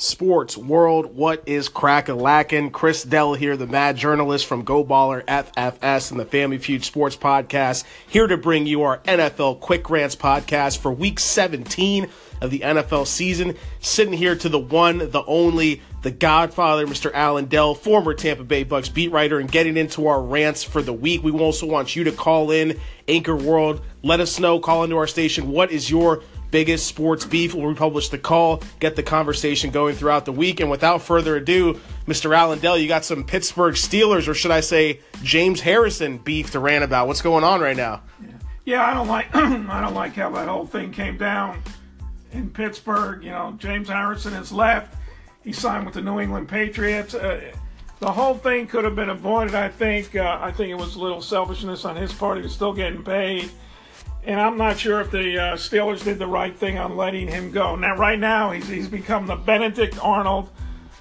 Sports world, what is crack-a-lackin'? Chris Dell here, the mad journalist from Go Baller FFS and the Family Feud Sports Podcast, here to bring you our NFL Quick Rants Podcast for Week 17 of the NFL season. Sitting here to the one, the only, the godfather, Mr. Alan Dell, former Tampa Bay Bucks beat writer, and getting into our rants for the week. We also want you to call in, Anchor World, let us know, call into our station, what is your biggest sports beef? We'll republish the call, get the conversation going throughout the week. And without further ado, Mr. Alan Dell, you got some Pittsburgh Steelers, or should I say James Harrison beef to rant about. What's going on right now? Yeah, I don't like how that whole thing came down in Pittsburgh. You know, James Harrison has left. He signed with the New England Patriots. The whole thing could have been avoided, I think. I think it was a little selfishness on his part. He was still getting paid. And I'm not sure if the Steelers did the right thing on letting him go. Now, right now, he's become the Benedict Arnold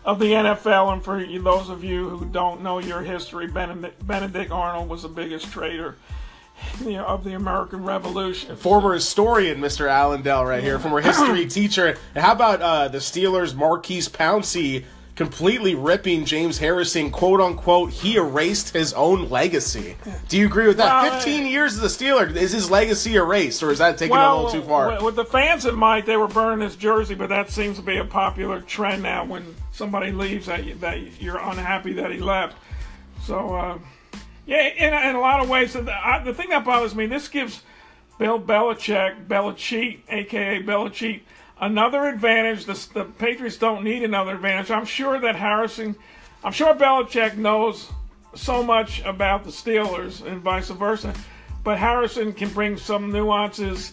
of the NFL. And for those of you who don't know your history, Benedict Arnold was the biggest traitor of the American Revolution. Former historian, Mr. Alan Dell, right here, former history teacher. And how about the Steelers' Maurkice Pouncey completely ripping James Harrison, quote-unquote, he erased his own legacy. Do you agree with that? Well, 15 years as a Steeler, is his legacy erased, or is that taking it a little too far? With the fans in mind, they were burning his jersey, but that seems to be a popular trend now when somebody leaves that you're unhappy that he left. So, in a lot of ways, the thing that bothers me, this gives Bill Belichick, a.k.a. Belichick, another advantage. The Patriots don't need another advantage. I'm sure Belichick knows so much about the Steelers and vice versa, but Harrison can bring some nuances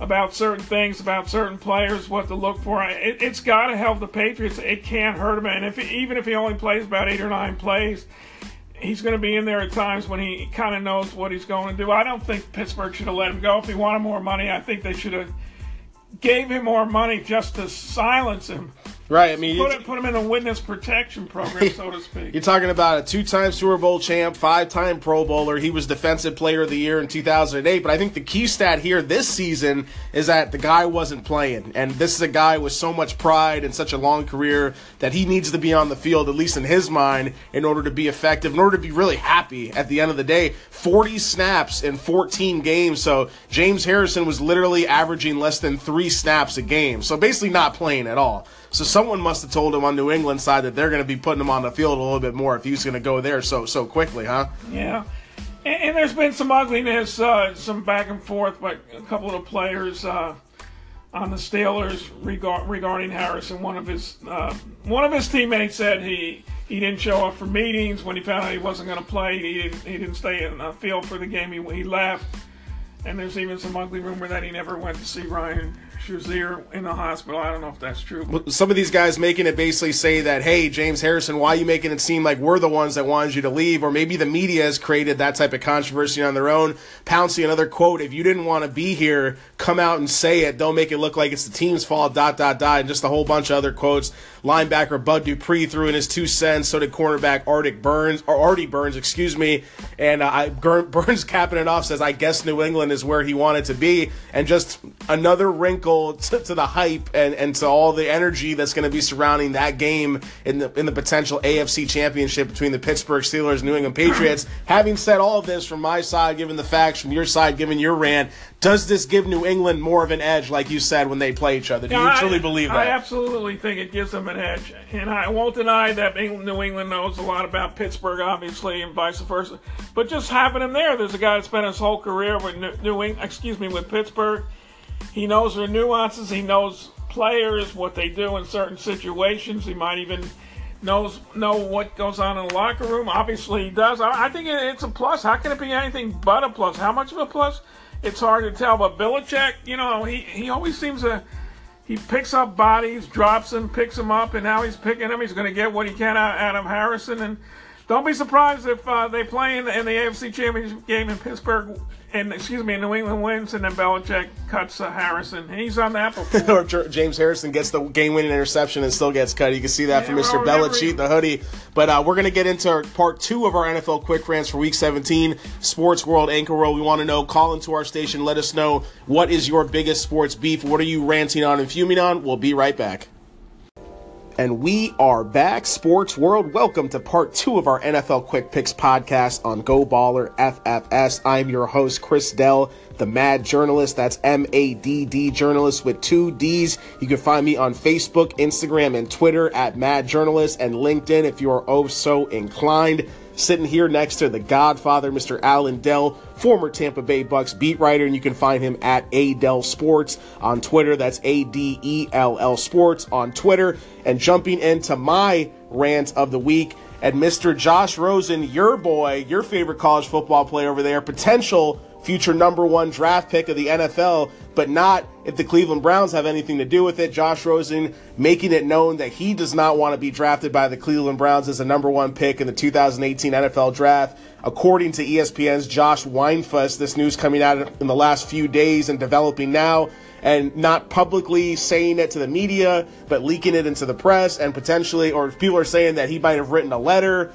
about certain things, about certain players, what to look for. It's got to help the Patriots. It can't hurt him. And even if he only plays about 8 or 9 plays, he's going to be in there at times when he kind of knows what he's going to do. I don't think Pittsburgh should have let him go. If he wanted more money, I think they should have gave him more money just to silence him. Right, I mean, put him in a witness protection program, so to speak. You're talking about a 2-time Super Bowl champ, 5-time Pro Bowler. He was Defensive Player of the Year in 2008. But I think the key stat here this season is that the guy wasn't playing. And this is a guy with so much pride and such a long career that he needs to be on the field, at least in his mind, in order to be effective, in order to be really happy at the end of the day. 40 snaps in 14 games. So James Harrison was literally averaging less than 3 snaps a game. So basically not playing at all. So someone must have told him on New England's side that they're going to be putting him on the field a little bit more if he's going to go there so quickly, huh? Yeah. And there's been some ugliness, some back and forth by a couple of the players on the Steelers regarding Harrison. One of his teammates said he didn't show up for meetings. When he found out he wasn't going to play, he didn't stay in the field for the game. He left. And there's even some ugly rumor that he never went to see Ryan Shazier in the hospital. I don't know if that's true. Some of these guys making it basically say that, hey, James Harrison, why are you making it seem like we're the ones that wanted you to leave? Or maybe the media has created that type of controversy on their own. Pouncey, another quote, if you didn't want to be here, come out and say it. Don't make it look like it's the team's fault, .. And just a whole bunch of other quotes. Linebacker Bud Dupree threw in his 2 cents. So did cornerback Artie Burns. And Burns capping it off says, I guess New England is where he wanted to be. And just another wrinkle to the hype and to all the energy that's going to be surrounding that game in the potential AFC championship between the Pittsburgh Steelers and New England Patriots. Having said all of this from my side, given the facts, from your side, given your rant, does this give New England more of an edge, like you said, when they play each other? Do you truly believe that? I absolutely think it gives them an edge. And I won't deny that New England knows a lot about Pittsburgh, obviously, and vice versa. But just having him there, there's a guy that spent his whole career with with Pittsburgh. He knows their nuances. He knows players, what they do in certain situations. He might even know what goes on in the locker room. Obviously, he does. I think it's a plus. How can it be anything but a plus? How much of a plus? It's hard to tell. But Belichick, he always seems to – he picks up bodies, drops them, picks them up, and now he's picking them. He's going to get what he can out of Harrison. And don't be surprised if they play in the AFC Championship game in Pittsburgh – and New England wins, and then Belichick cuts Harrison. He's on the apple. Or James Harrison gets the game-winning interception and still gets cut. You can see that from Mr. Belichick, the hoodie. But we're going to get into part 2 of our NFL Quick Rants for Week 17. Sports World, Anchor World, we want to know. Call into our station. Let us know what is your biggest sports beef. What are you ranting on and fuming on? We'll be right back. And we are back, sports world. Welcome to part two of our NFL Quick Picks podcast on Go Baller FFS. I'm your host, Chris Dell, the Mad Journalist. That's M-A-D-D Journalist with two D's. You can find me on Facebook, Instagram, and Twitter at Mad Journalist, and LinkedIn if you are oh so inclined. Sitting here next to the Godfather, Mr. Alan Dell, former Tampa Bay Bucks beat writer, and you can find him at Adell Sports on Twitter. That's A-D-E-L-L Sports on Twitter. And jumping into my rant of the week, and Mr. Josh Rosen, your boy, your favorite college football player over there, potential future number one draft pick of the NFL, but not if the Cleveland Browns have anything to do with it. Josh Rosen making it known that he does not want to be drafted by the Cleveland Browns as a number one pick in the 2018 NFL Draft. According to ESPN's Josh Weinfuss, this news coming out in the last few days and developing now, and not publicly saying it to the media, but leaking it into the press, and potentially, or people are saying that he might have written a letter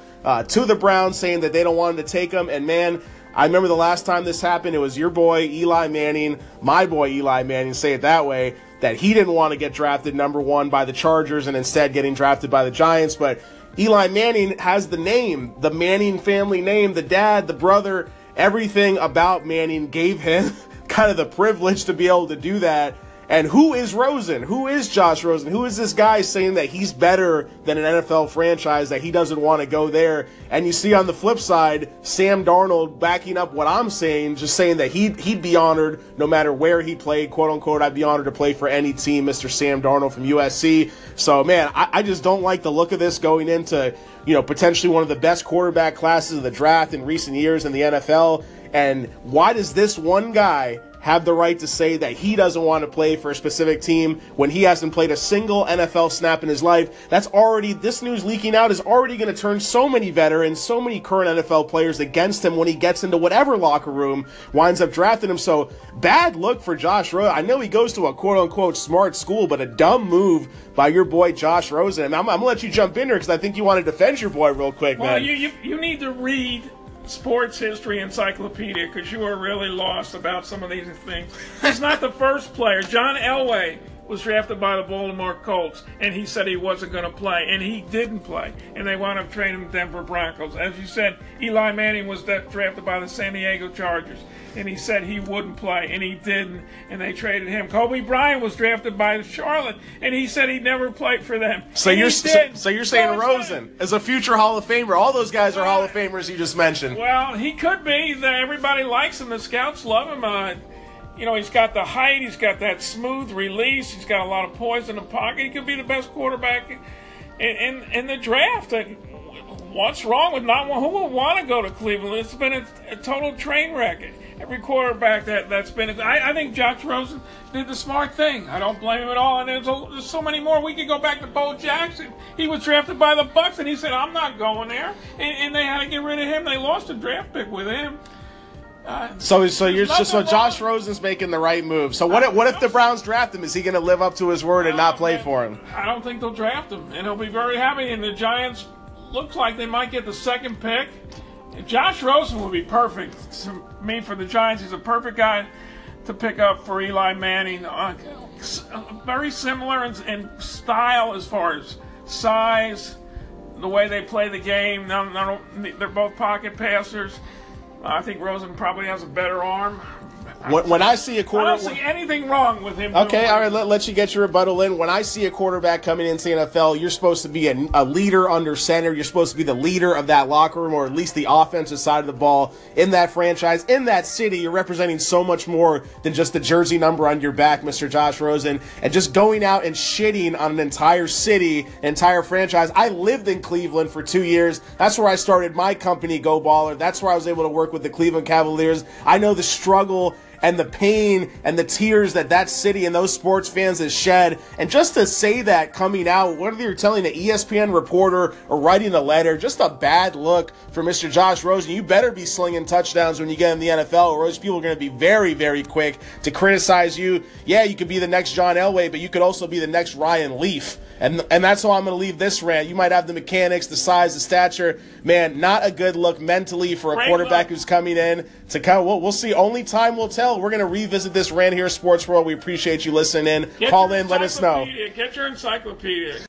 to the Browns saying that they don't want him to take him, and man, I remember the last time this happened, it was your boy Eli Manning, my boy Eli Manning, say it that way, that he didn't want to get drafted number one by the Chargers and instead getting drafted by the Giants. But Eli Manning has the name, the Manning family name, the dad, the brother, everything about Manning gave him kind of the privilege to be able to do that. And who is Rosen? Who is Josh Rosen? Who is this guy saying that he's better than an NFL franchise, that he doesn't want to go there? And you see on the flip side, Sam Darnold backing up what I'm saying, just saying that he'd be honored no matter where he played, quote unquote, I'd be honored to play for any team, Mr. Sam Darnold from USC. So, man, I just don't like the look of this going into, you know, potentially one of the best quarterback classes of the draft in recent years in the NFL. And why does this one guy have the right to say that he doesn't want to play for a specific team when he hasn't played a single NFL snap in his life? That's already, this news leaking out is already going to turn so many veterans, so many current NFL players against him when he gets into whatever locker room winds up drafting him. So bad look for Josh Rosen. I know he goes to a quote-unquote smart school, but a dumb move by your boy Josh Rosen. And I'm going to let you jump in here because I think you want to defend your boy real quick, man. Well, you need to read Sports History Encyclopedia because you are really lost about some of these things. He's not the first player. John Elway was drafted by the Baltimore Colts, and he said he wasn't going to play, and he didn't play, and they wound up trading him to Denver Broncos. As you said, Eli Manning was drafted by the San Diego Chargers, and he said he wouldn't play, and he didn't, and they traded him. Kobe Bryant was drafted by Charlotte, and he said he never played for them. So you're saying Rosen is a future Hall of Famer. All those guys are Hall of Famers you just mentioned. Well, he could be. Everybody likes him. The scouts love him. You know, he's got the height, he's got that smooth release, he's got a lot of poise in the pocket. He could be the best quarterback in the draft. And what's wrong with not one? Who would want to go to Cleveland? It's been a total train wreck. Every quarterback that's been. I think Josh Rosen did the smart thing. I don't blame him at all. And there's so many more. We could go back to Bo Jackson. He was drafted by the Bucks, and he said, I'm not going there. And they had to get rid of him. They lost a draft pick with him. So Josh Rosen's making the right move. So what if the Browns draft him? Is he going to live up to his word and not play for him? I don't think they'll draft him, and he'll be very happy. And the Giants looks like they might get the second pick. And Josh Rosen would be perfect to me for the Giants. He's a perfect guy to pick up for Eli Manning. Very similar in style as far as size, the way they play the game. They're both pocket passers. I think Rosen probably has a better arm. When I see a quarterback, I don't see anything wrong with him. Okay, all right, let you get your rebuttal in. When I see a quarterback coming into the NFL, you're supposed to be a leader under center. You're supposed to be the leader of that locker room, or at least the offensive side of the ball in that franchise, in that city. You're representing so much more than just the jersey number on your back, Mr. Josh Rosen. And just going out and shitting on an entire city, entire franchise. I lived in Cleveland for 2 years. That's where I started my company, Go Baller. That's where I was able to work with the Cleveland Cavaliers. I know the struggle and the pain and the tears that city and those sports fans has shed. And just to say that coming out, whether you're telling an ESPN reporter or writing a letter, just a bad look for Mr. Josh Rosen. You better be slinging touchdowns when you get in the NFL, or those people are going to be very, very quick to criticize you. Yeah, you could be the next John Elway, but you could also be the next Ryan Leaf. And that's how I'm going to leave this rant. You might have the mechanics, the size, the stature. Man, not a good look mentally for a quarterback who's coming in to come. We'll see. Only time will tell. We're going to revisit this rant here, Sports World. We appreciate you listening in. Call in. Let us know. Get your encyclopedia.